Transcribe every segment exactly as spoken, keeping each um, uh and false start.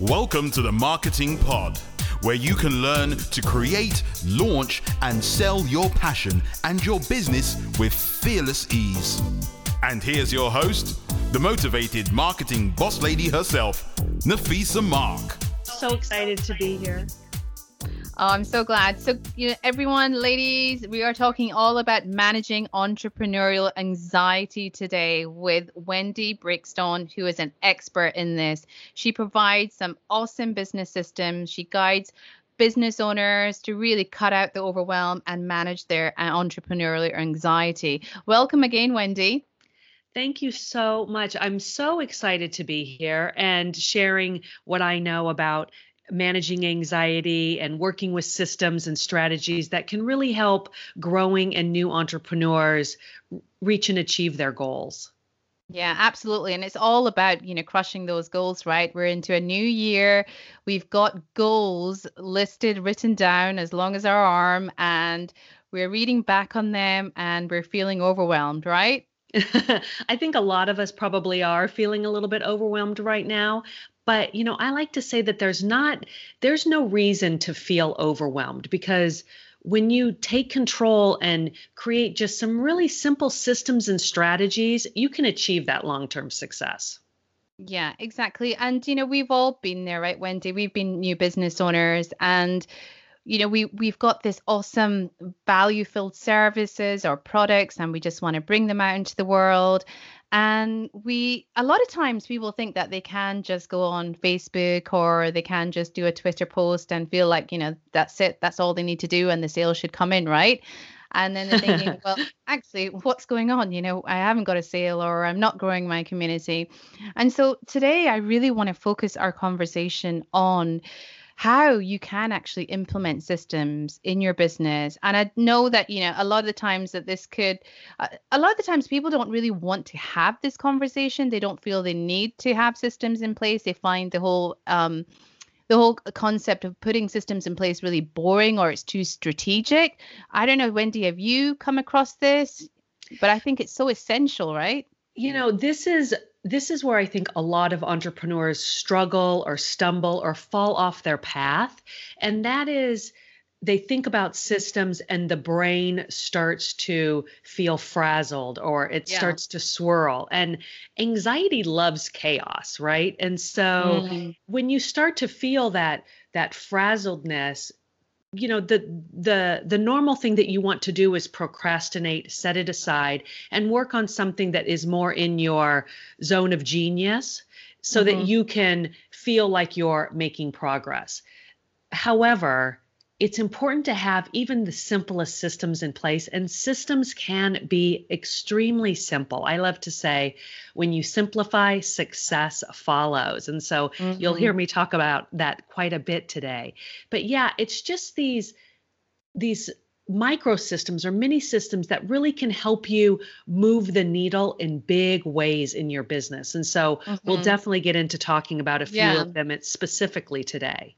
Welcome to the Marketing Pod, where you can learn to create, launch, and sell your passion and your business with fearless ease. And here's your host, the motivated marketing boss lady herself, Nafisa Mark. So excited to be here. Oh, I'm so glad. So, you know, everyone, ladies, we are talking all about managing entrepreneurial anxiety today with Wendy Brixton, who is an expert in this. She provides some awesome business systems. She guides business owners to really cut out the overwhelm and manage their entrepreneurial anxiety. Welcome again, Wendy. Thank you so much. I'm so excited to be here and sharing what I know about managing anxiety and working with systems and strategies that can really help growing and new entrepreneurs reach and achieve their goals. Yeah, absolutely. And it's all about, you know, crushing those goals, right? We're into a new year. We've got goals listed, written down as long as our arm, and we're reading back on them and we're feeling overwhelmed, right? I think a lot of us probably are feeling a little bit overwhelmed right now. But, you know, I like to say that there's not, there's no reason to feel overwhelmed, because when you take control and create just some really simple systems and strategies, you can achieve that long-term success. Yeah, exactly. And, you know, we've all been there, right, Wendy? We've been new business owners, and, you know, we, we've got this awesome value-filled services or products, and we just want to bring them out into the world. And we, a lot of times we will think that they can just go on Facebook or they can just do a Twitter post and feel like, you know, that's it. That's all they need to do. And the sales should come in. Right. And then they're thinking, well, actually, what's going on? You know, I haven't got a sale, or I'm not growing my community. And so today I really want to focus our conversation on how you can actually implement systems in your business. And I know that, you know, a lot of the times that this could, uh, a lot of the times people don't really want to have this conversation. They don't feel they need to have systems in place. They find the whole, um, the whole concept of putting systems in place really boring, or it's too strategic. I don't know, Wendy, have you come across this? But I think it's so essential, right? You know, this is This is where I think a lot of entrepreneurs struggle or stumble or fall off their path. And that is, they think about systems and the brain starts to feel frazzled, or it yeah. starts to swirl. And anxiety loves chaos, right? And so mm-hmm. when you start to feel that that frazzledness, you know, the the the normal thing that you want to do is procrastinate, set it aside, and work on something that is more in your zone of genius, so mm-hmm. that you can feel like you're making progress. However, it's important to have even the simplest systems in place, and systems can be extremely simple. I love to say, when you simplify, success follows. And so mm-hmm. you'll hear me talk about that quite a bit today. But yeah, it's just these, these micro systems or mini systems that really can help you move the needle in big ways in your business. And so mm-hmm. we'll definitely get into talking about a few yeah. of them specifically today.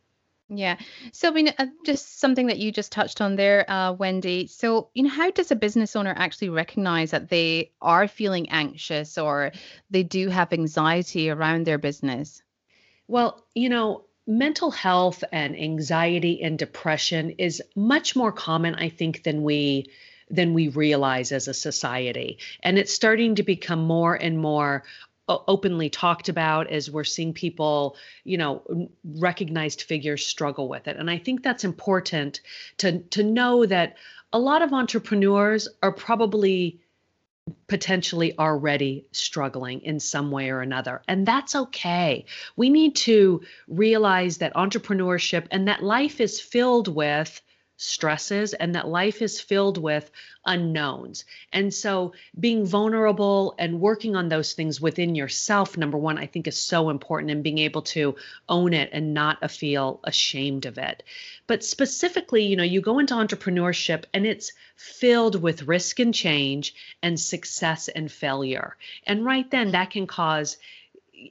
Yeah. So, I mean, uh, just something that you just touched on there, uh, Wendy. So, you know, how does a business owner actually recognize that they are feeling anxious, or they do have anxiety around their business? Well, you know, mental health and anxiety and depression is much more common, I think, than we than we realize as a society. And it's starting to become more and more openly talked about as we're seeing people, you know, recognized figures struggle with it. And I think that's important to, to know that a lot of entrepreneurs are probably potentially already struggling in some way or another. And that's okay. We need to realize that entrepreneurship and that life is filled with stresses, and that life is filled with unknowns. And so being vulnerable and working on those things within yourself, number one, I think is so important, and being able to own it and not feel ashamed of it. But specifically, you know, you go into entrepreneurship and it's filled with risk and change and success and failure. And right then that can cause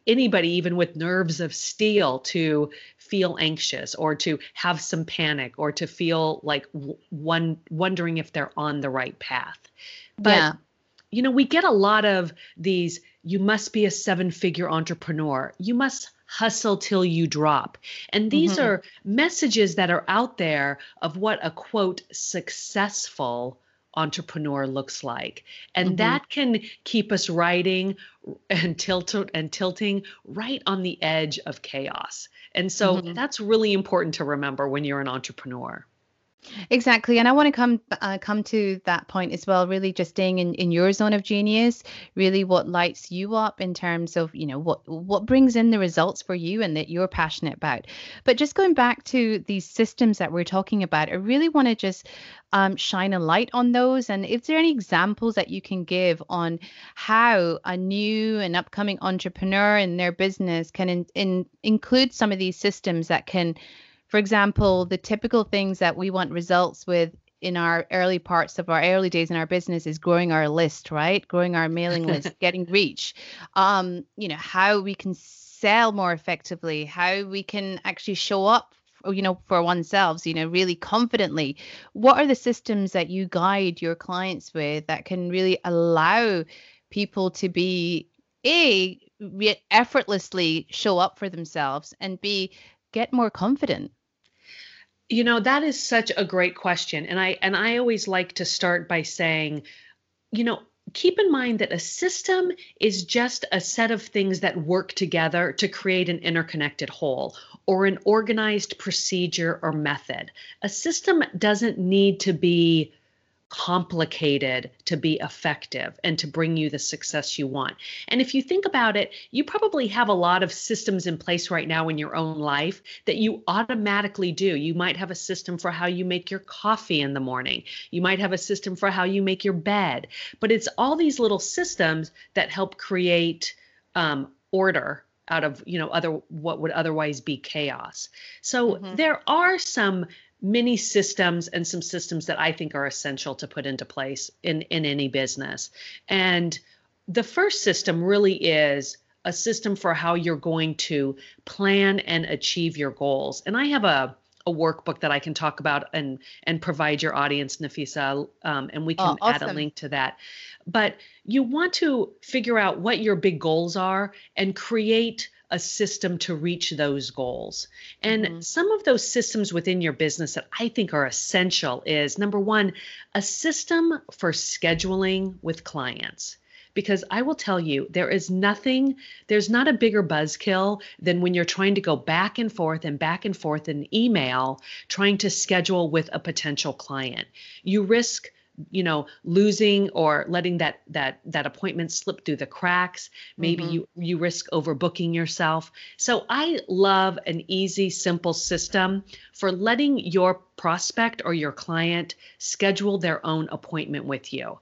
anybody, even with nerves of steel, to feel anxious or to have some panic or to feel like w- one wondering if they're on the right path. But yeah. you know, we get a lot of these, you must be a seven-figure entrepreneur. You must hustle till you drop. And these mm-hmm. are messages that are out there of what a, quote, successful entrepreneur looks like. And mm-hmm. that can keep us riding and, tilt- and tilting right on the edge of chaos. And so mm-hmm. that's really important to remember when you're an entrepreneur. Exactly. And I want to come uh, come to that point as well, really just staying in, in your zone of genius, really what lights you up in terms of, you know, what what brings in the results for you and that you're passionate about. But just going back to these systems that we're talking about, I really want to just um, shine a light on those. And if there are any examples that you can give on how a new and upcoming entrepreneur in their business can in, in, include some of these systems that can, for example, the typical things that we want results with in our early parts of our early days in our business is growing our list, right? Growing our mailing list, getting reach, um, you know, how we can sell more effectively, how we can actually show up, you know, for ourselves, you know, really confidently. What are the systems that you guide your clients with that can really allow people to be, A, effortlessly show up for themselves, and B, get more confident? You know, that is such a great question. And I and I always like to start by saying, you know, keep in mind that a system is just a set of things that work together to create an interconnected whole or an organized procedure or method. A system doesn't need to be complicated to be effective and to bring you the success you want. And if you think about it, you probably have a lot of systems in place right now in your own life that you automatically do. You might have a system for how you make your coffee in the morning. You might have a system for how you make your bed. But it's all these little systems that help create um, order out of, you know, other what would otherwise be chaos. So mm-hmm. there are some many systems and some systems that I think are essential to put into place in, in any business. And the first system really is a system for how you're going to plan and achieve your goals. And I have a, a workbook that I can talk about and, and provide your audience, Nafisa, um, and we can oh, awesome. add a link to that. But you want to figure out what your big goals are and create a system to reach those goals. And mm-hmm. some of those systems within your business that I think are essential is, number one, a system for scheduling with clients. Because I will tell you, there is nothing, there's not a bigger buzzkill than when you're trying to go back and forth and back and forth in email, trying to schedule with a potential client. You risk you know, losing or letting that that that appointment slip through the cracks. Maybe mm-hmm. you, you risk overbooking yourself. So I love an easy, simple system for letting your prospect or your client schedule their own appointment with you.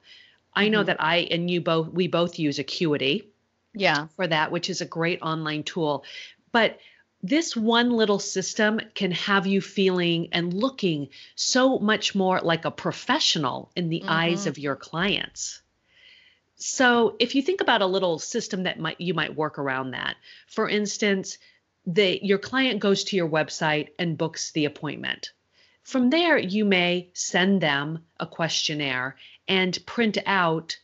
I know mm-hmm. that I and you both, we both use Acuity yeah. for that, which is a great online tool. But this one little system can have you feeling and looking so much more like a professional in the mm-hmm. eyes of your clients. So if you think about a little system that might you might work around that, for instance, the, your client goes to your website and books the appointment. From there, you may send them a questionnaire and print out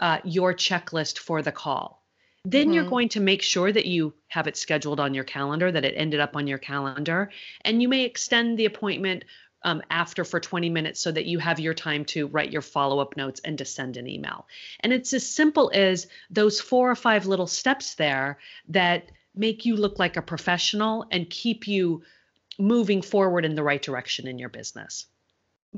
uh, your checklist for the call. Then mm-hmm. you're going to make sure that you have it scheduled on your calendar, that it ended up on your calendar. And you may extend the appointment um, after for twenty minutes so that you have your time to write your follow-up notes and to send an email. And it's as simple as those four or five little steps there that make you look like a professional and keep you moving forward in the right direction in your business.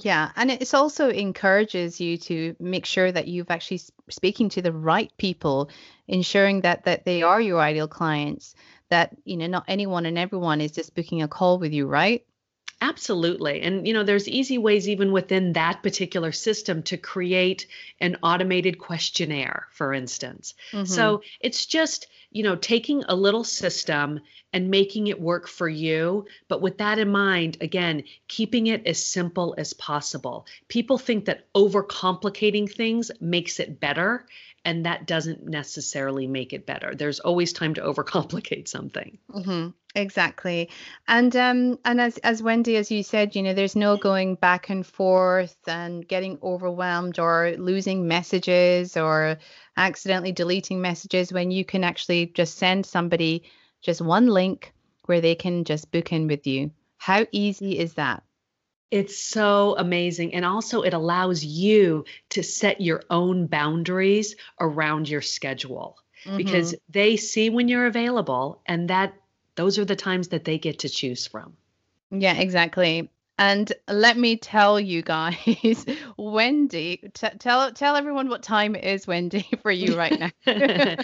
Yeah. And it also encourages you to make sure that you've actually speaking to the right people, ensuring that that they are your ideal clients, that, you know, not anyone and everyone is just booking a call with you, right? Absolutely. And, you know, there's easy ways even within that particular system to create an automated questionnaire, for instance. Mm-hmm. So it's just, you know, taking a little system and making it work for you. But with that in mind, again, keeping it as simple as possible. People think that overcomplicating things makes it better. and that doesn't necessarily make it better. There's always time to overcomplicate something. Mm-hmm. Exactly. And um, and as, as Wendy, as you said, you know, there's no going back and forth and getting overwhelmed or losing messages or accidentally deleting messages when you can actually just send somebody just one link where they can just book in with you. How easy is that? It's so amazing. And also it allows you to set your own boundaries around your schedule, mm-hmm. because they see when you're available, and that those are the times that they get to choose from. Yeah, exactly. And let me tell you guys, Wendy, t- tell tell everyone what time it is, Wendy, for you right now.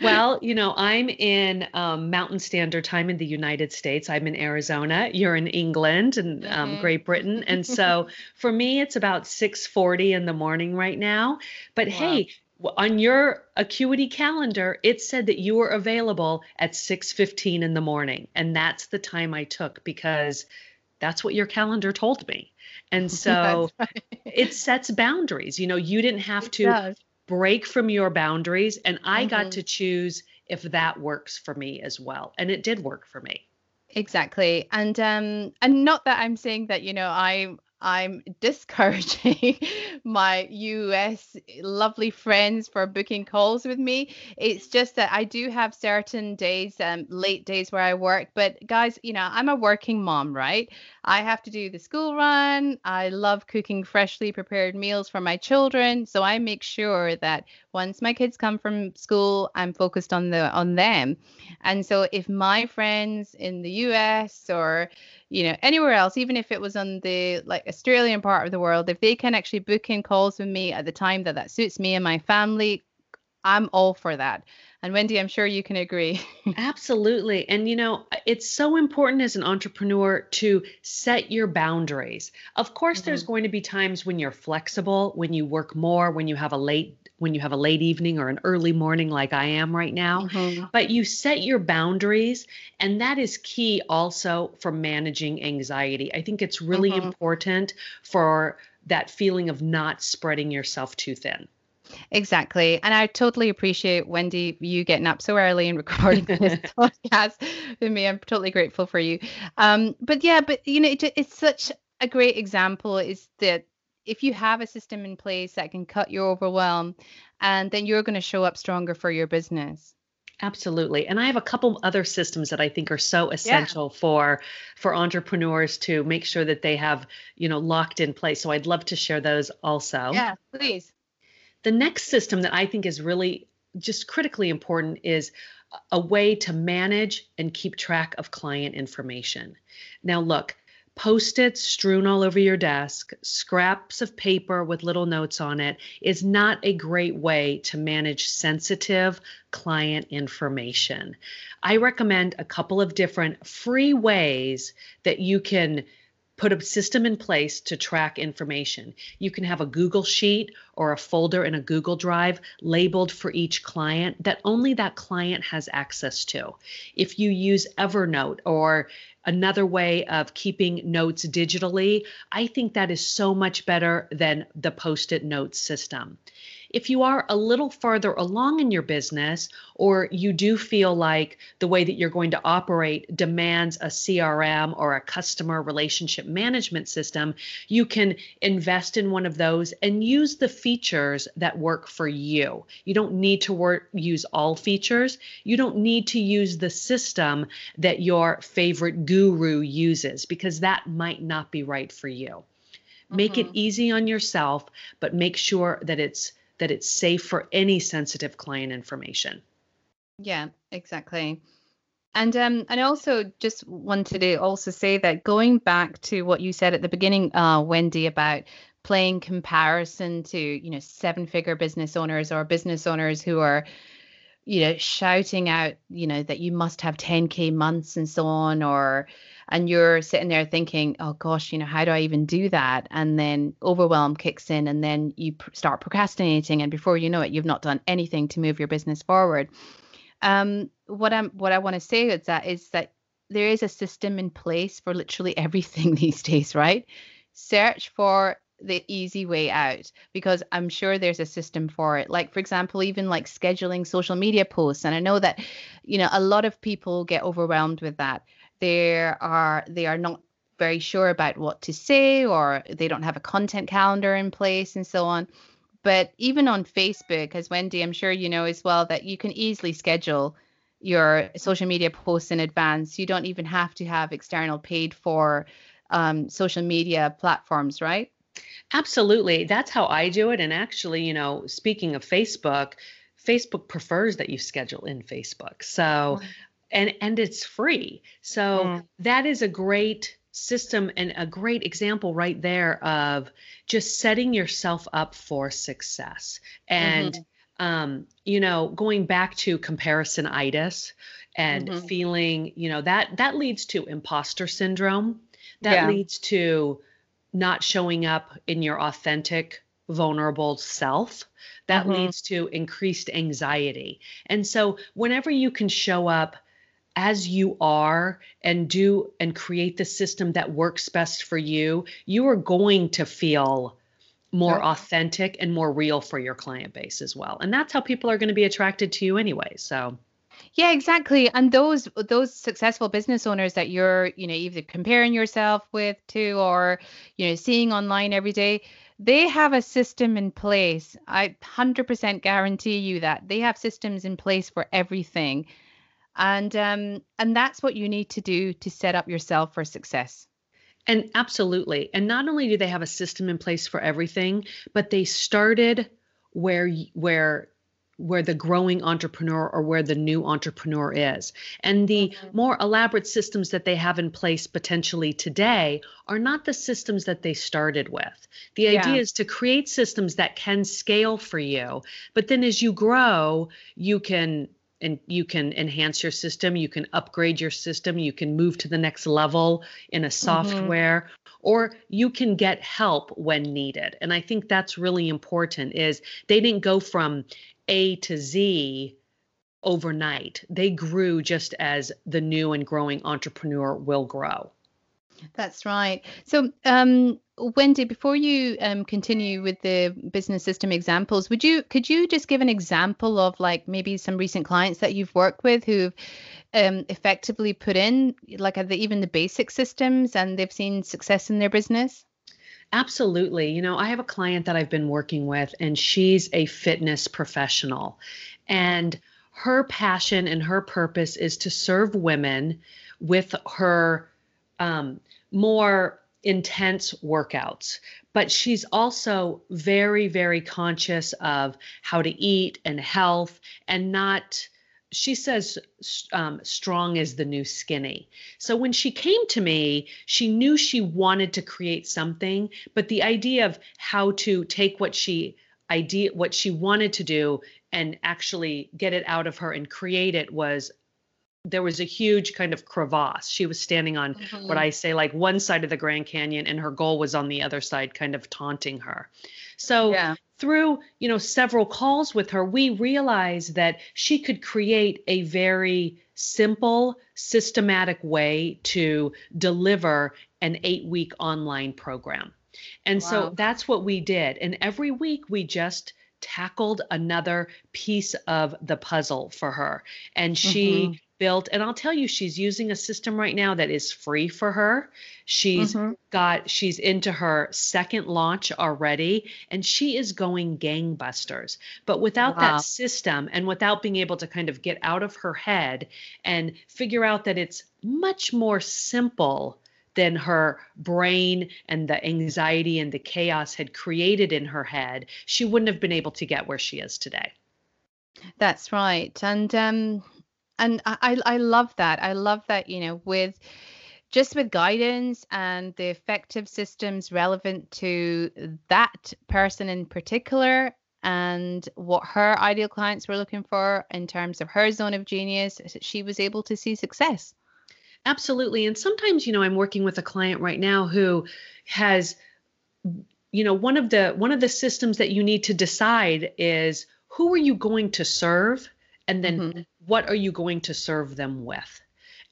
Well, you know, I'm in um, Mountain Standard Time in the United States. I'm in Arizona. You're in England and um, mm-hmm. Great Britain. And so for me, it's about six forty in the morning right now. But wow. Hey, on your Acuity calendar, it said that you were available at six fifteen in the morning. And that's the time I took because that's what your calendar told me. And so right. It sets boundaries. You know, you didn't have to break from your boundaries. And I mm-hmm. got to choose if that works for me as well. And it did work for me. Exactly. And um, and not that I'm saying that, you know, I, I'm discouraging my U S lovely friends for booking calls with me. It's just that I do have certain days, um, late days where I work. But guys, you know, I'm a working mom, right? I have to do the school run. I love cooking freshly prepared meals for my children. So I make sure that once my kids come from school, I'm focused on the on them. And so if my friends in the U S or, you know, anywhere else, even if it was on the like Australian part of the world, if they can actually book in calls with me at the time that that suits me and my family, I'm all for that. And Wendy, I'm sure you can agree. Absolutely. And, you know, it's so important as an entrepreneur to set your boundaries. Of course, mm-hmm. there's going to be times when you're flexible, when you work more, when you have a late when you have a late evening or an early morning like I am right now, mm-hmm. but you set your boundaries. And that is key also for managing anxiety. I think it's really mm-hmm. important for that feeling of not spreading yourself too thin. Exactly. And I totally appreciate, Wendy, you getting up so early and recording this podcast with me. I'm totally grateful for you. Um, but yeah, but you know, it, it's such a great example is that if you have a system in place that can cut your overwhelm, and then you're going to show up stronger for your business. Absolutely. And I have a couple other systems that I think are so essential yeah. for, for entrepreneurs to make sure that they have, you know, locked in place. So I'd love to share those also. Yeah, please. The next system that I think is really just critically important is a way to manage and keep track of client information. Now, look, Post-its strewn all over your desk, scraps of paper with little notes on it is not a great way to manage sensitive client information. I recommend a couple of different free ways that you can put a system in place to track information. You can have a Google Sheet or a folder in a Google Drive labeled for each client that only that client has access to. If you use Evernote or another way of keeping notes digitally, I think that is so much better than the Post-it note system. If you are a little farther along in your business, or you do feel like the way that you're going to operate demands a C R M or a customer relationship management system, you can invest in one of those and use the features that work for you. You don't need to work, use all features. You don't need to use the system that your favorite guru uses, because that might not be right for you. Make mm-hmm. it easy on yourself, but make sure that it's that it's safe for any sensitive client information. Yeah, exactly. And um, and I also just wanted to also say that going back to what you said at the beginning, uh, Wendy, about playing comparison to, you know, seven-figure business owners or business owners who are, you know, shouting out, you know, that you must have ten K months and so on, or, and you're sitting there thinking, oh gosh, you know, how do I even do that? And then overwhelm kicks in, and then you pr- start procrastinating. And before you know it, you've not done anything to move your business forward. Um, what I'm, what I want to say is that is that there is a system in place for literally everything these days, right? Search for the easy way out, because I'm sure there's a system for it. Like, for example, even like scheduling social media posts. And I know that, you know, a lot of people get overwhelmed with that. There are, they are not very sure about what to say, or they don't have a content calendar in place and so on. But even on Facebook, as Wendy, I'm sure you know as well, that you can easily schedule your social media posts in advance. You don't even have to have external paid for um, social media platforms, right? Absolutely. That's how I do it. And actually, you know, speaking of Facebook, Facebook prefers that you schedule in Facebook. So, and, and it's free. So yeah. That is a great system and a great example right there of just setting yourself up for success. And, mm-hmm. um, you know, going back to comparisonitis and mm-hmm. feeling, you know, that, that leads to imposter syndrome. That yeah. leads to not showing up in your authentic, vulnerable self. That mm-hmm. leads to increased anxiety. And so whenever you can show up as you are and do and create the system that works best for you, you are going to feel more yeah. authentic and more real for your client base as well. And that's how people are going to be attracted to you anyway. So yeah, exactly. And those those successful business owners that you're, you know, either comparing yourself with to, or, you know, seeing online every day, they have a system in place. I one hundred percent guarantee you that they have systems in place for everything. And um, and that's what you need to do to set up yourself for success. And absolutely. And not only do they have a system in place for everything, but they started where where. where the growing entrepreneur or where the new entrepreneur is. And the mm-hmm. more elaborate systems that they have in place potentially today are not the systems that they started with. The yeah. idea is to create systems that can scale for you, but then as you grow, you can and you can enhance your system, you can upgrade your system, you can move to the next level in a software, mm-hmm. or you can get help when needed. And I think that's really important, is they didn't go from A to Z overnight. They grew just as the new and growing entrepreneur will grow. That's right. So, um, Wendy, before you um, continue with the business system examples, would you could you just give an example of like maybe some recent clients that you've worked with who've um, effectively put in like the, even the basic systems, and they've seen success in their business? Absolutely. You know, I have a client that I've been working with, and she's a fitness professional, and her passion and her purpose is to serve women with her um, more intense workouts. But she's also very, very conscious of how to eat and health, and not, she says, um, strong is the new skinny. So when she came to me, she knew she wanted to create something, but the idea of how to take what she idea, what she wanted to do and actually get it out of her and create it was, there was a huge kind of crevasse. She was standing on mm-hmm. what I say, like one side of the Grand Canyon, and her goal was on the other side, kind of taunting her. So yeah. through, you know, several calls with her, we realized that she could create a very simple, systematic way to deliver an eight-week online program. And wow. so that's what we did. And every week we just tackled another piece of the puzzle for her. And she mm-hmm. built, and I'll tell you, she's using a system right now that is free for her. She's mm-hmm. got, she's into her second launch already, and she is going gangbusters. But without wow. that system, and without being able to kind of get out of her head and figure out that it's much more simple than her brain and the anxiety and the chaos had created in her head, she wouldn't have been able to get where she is today. That's right. And, um, And I, I love that. I love that, you know, with just with guidance and the effective systems relevant to that person in particular, and what her ideal clients were looking for in terms of her zone of genius, she was able to see success. Absolutely. And sometimes, you know, I'm working with a client right now who has, you know, one of the one of the systems that you need to decide is, who are you going to serve? And then mm-hmm. what are you going to serve them with?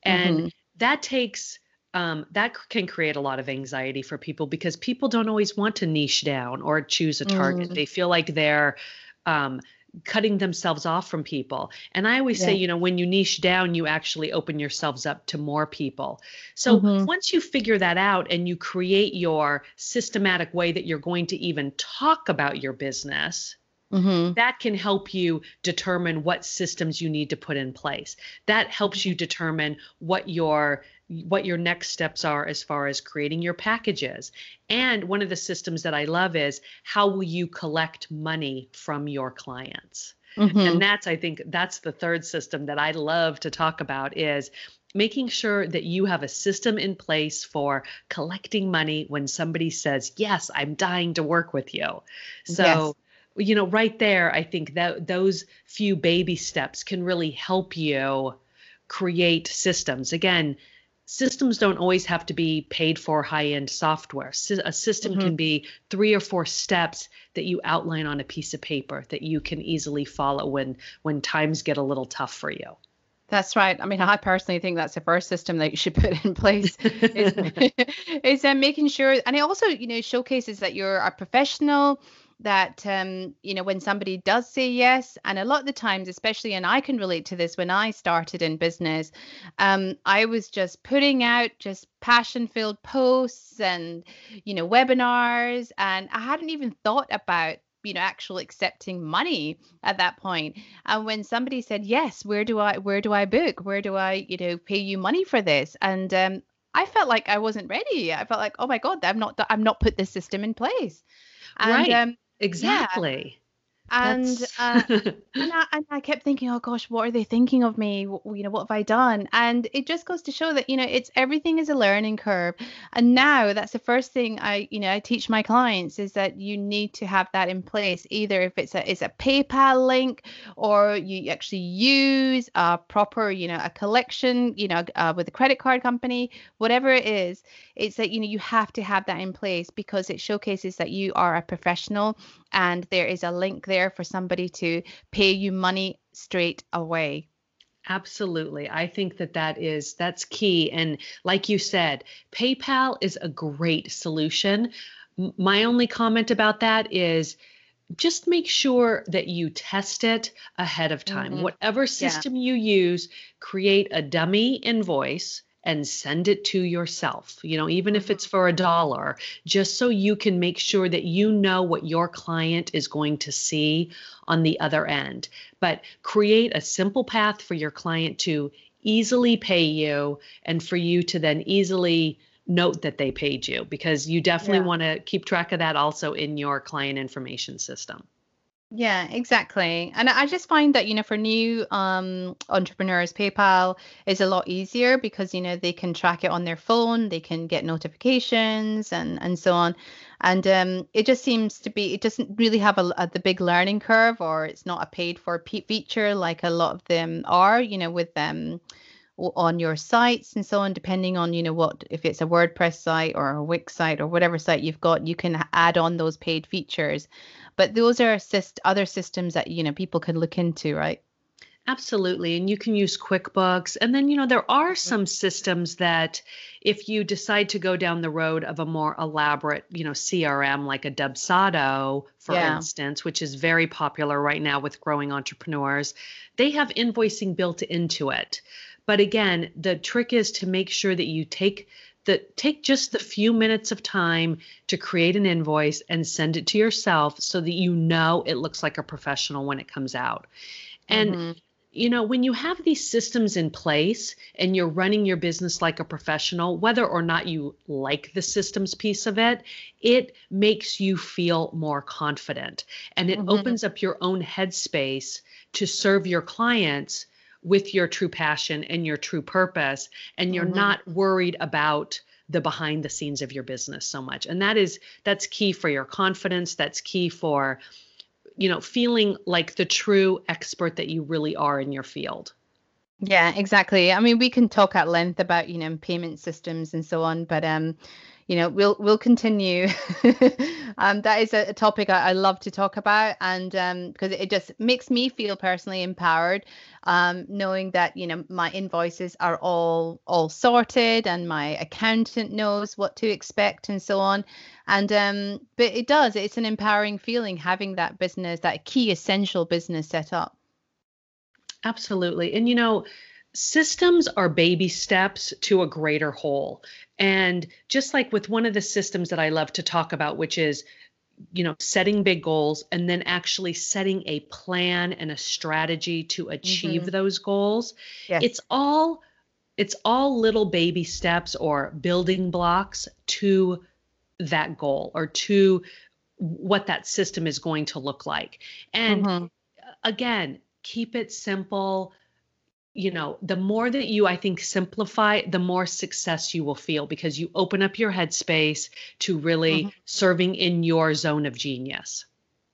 And mm-hmm. that takes Um, that can create a lot of anxiety for people because people don't always want to niche down or choose a target. Mm. They feel like they're um, cutting themselves off from people. And I always yeah. say, you know, when you niche down, you actually open yourselves up to more people. So mm-hmm. once you figure that out and you create your systematic way that you're going to even talk about your business, mm-hmm. that can help you determine what systems you need to put in place. That helps you determine what your what your next steps are as far as creating your packages. And one of the systems that I love is how will you collect money from your clients? Mm-hmm. And that's, I think that's the third system that I love to talk about, is making sure that you have a system in place for collecting money when somebody says, yes, I'm dying to work with you. So, yes. you know, right there, I think that those few baby steps can really help you create systems. Again, systems don't always have to be paid for high-end software. A system mm-hmm. can be three or four steps that you outline on a piece of paper that you can easily follow when when times get a little tough for you. That's right. I mean, I personally think that's the first system that you should put in place is, is um, making sure. And it also, you know, showcases that you're a professional, that, um, you know, when somebody does say yes, and a lot of the times, especially, and I can relate to this, when I started in business, um, I was just putting out just passion-filled posts and, you know, webinars, and I hadn't even thought about, you know, actual accepting money at that point. And when somebody said, yes, where do I, where do I book? Where do I, you know, pay you money for this? And um, I felt like I wasn't ready. I felt like, oh my God, I'm not, I'm not put this system in place. And, right. Um, Exactly. Yeah. And uh, and, I, and I kept thinking, oh gosh, what are they thinking of me? W- you know, what have I done? And it just goes to show that, you know, it's everything is a learning curve. And now that's the first thing I, you know, I teach my clients, is that you need to have that in place. Either if it's a it's a PayPal link, or you actually use a proper, you know, a collection, you know, uh, with a credit card company, whatever it is, it's that, you know, you have to have that in place because it showcases that you are a professional and there is a link there for somebody to pay you money straight away. Absolutely. I think that that is, that's key. And like you said, PayPal is a great solution. My only comment about that is just make sure that you test it ahead of time. Mm-hmm. Whatever system yeah. you use, create a dummy invoice and send it to yourself, you know, even if it's for a dollar, just so you can make sure that you know what your client is going to see on the other end. But create a simple path for your client to easily pay you and for you to then easily note that they paid you, because you definitely yeah. want to keep track of that also in your client information system. Yeah, exactly. And I just find that, you know, for new um, entrepreneurs, PayPal is a lot easier because, you know, they can track it on their phone, they can get notifications and, and so on. And um, it just seems to be, it doesn't really have a, a the big learning curve, or it's not a paid for pe- feature like a lot of them are, you know, with them um, on your sites and so on, depending on, you know, what, if it's a WordPress site or a Wix site or whatever site you've got, you can add on those paid features. But those are assist other systems that, you know, people can look into, right? Absolutely. And you can use QuickBooks. And then, you know, there are some systems that if you decide to go down the road of a more elaborate, you know, C R M, like a Dubsado, for yeah. instance, which is very popular right now with growing entrepreneurs, they have invoicing built into it. But again, the trick is to make sure that you take That take just the few minutes of time to create an invoice and send it to yourself so that you know it looks like a professional when it comes out. And, mm-hmm. you know, when you have these systems in place and you're running your business like a professional, whether or not you like the systems piece of it, it makes you feel more confident. And it mm-hmm. opens up your own headspace to serve your clients with your true passion and your true purpose, and you're mm-hmm. not worried about the behind the scenes of your business so much. And that is, that's key for your confidence. That's key for, you know, feeling like the true expert that you really are in your field. Yeah, exactly. I mean, we can talk at length about, you know, payment systems and so on, but, um, you know, we'll we'll continue. Um, that is a topic I, I love to talk about, and um, because it just makes me feel personally empowered, um, knowing that, you know, my invoices are all all sorted and my accountant knows what to expect and so on. And um, but it does, it's an empowering feeling having that business, that key essential business set up. Absolutely. And, you know, systems are baby steps to a greater whole. And just like with one of the systems that I love to talk about, which is, you know, setting big goals and then actually setting a plan and a strategy to achieve mm-hmm. those goals. Yes. It's all, it's all little baby steps or building blocks to that goal or to what that system is going to look like. And mm-hmm. again, keep it simple. You know, the more that you, I think, simplify, the more success you will feel, because you open up your headspace to really mm-hmm. serving in your zone of genius.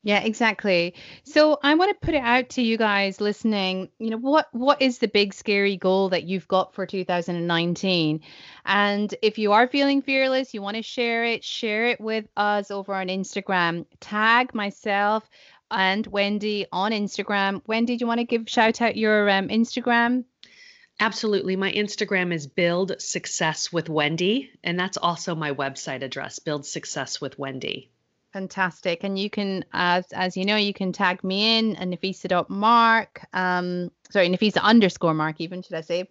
Yeah, exactly. So I want to put it out to you guys listening. You know, what what is the big scary goal that you've got for two thousand nineteen? And if you are feeling fearless, you want to share it, share it with us over on Instagram. Tag myself and Wendy on Instagram. Wendy, do you want to give shout out your um, Instagram? Absolutely. My Instagram is Build Success with Wendy. And that's also my website address, Build Success with Wendy. Fantastic. And you can, as, as you know, you can tag me in and Nafisa.mark, um, sorry, Nafisa underscore Mark even, should I say?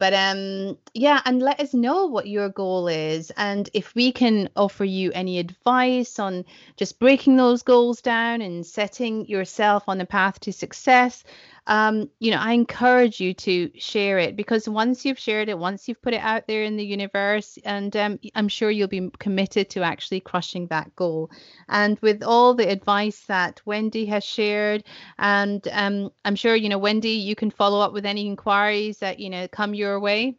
But um, yeah, and let us know what your goal is. And if we can offer you any advice on just breaking those goals down and setting yourself on the path to success, um, you know, I encourage you to share it, because once you've shared it, once you've put it out there in the universe, and um, I'm sure you'll be committed to actually crushing that goal. And with all the advice that Wendy has shared, and um, I'm sure, you know, Wendy, you can follow up with any inquiries that, you know, come your your way.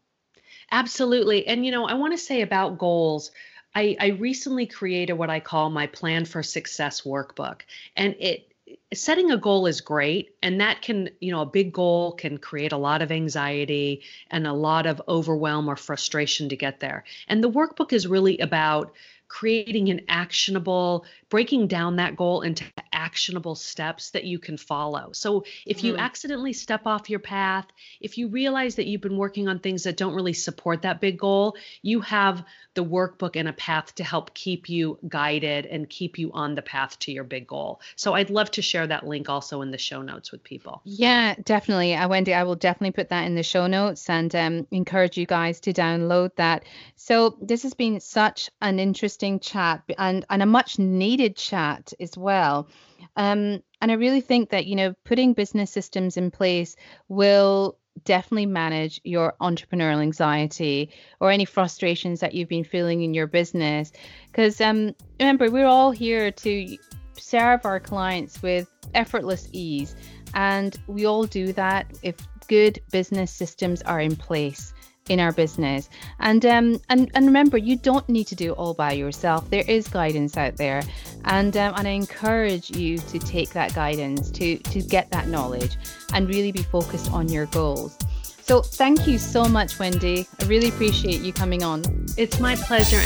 Absolutely. And, you know, I want to say about goals, I, I recently created what I call my Plan for Success workbook. And it setting a goal is great. And that can, you know, a big goal can create a lot of anxiety and a lot of overwhelm or frustration to get there. And the workbook is really about creating an actionable, breaking down that goal into actionable steps that you can follow. So if mm-hmm. you accidentally step off your path, if you realize that you've been working on things that don't really support that big goal, you have the workbook and a path to help keep you guided and keep you on the path to your big goal. So I'd love to share that link also in the show notes with people. Yeah, definitely. Uh, Wendy, I will definitely put that in the show notes and um, encourage you guys to download that. So this has been such an interesting chat and, and a much needed chat as well. Um, and I really think that, you know, putting business systems in place will definitely manage your entrepreneurial anxiety or any frustrations that you've been feeling in your business. Because um, remember, we're all here to serve our clients with effortless ease. And we all do that if good business systems are in place in our business. And um and, and remember, you don't need to do it all by yourself. There is guidance out there, and um, and I encourage you to take that guidance, to to get that knowledge and really be focused on your goals. So thank you so much, Wendy. I really appreciate you coming on. It's my pleasure.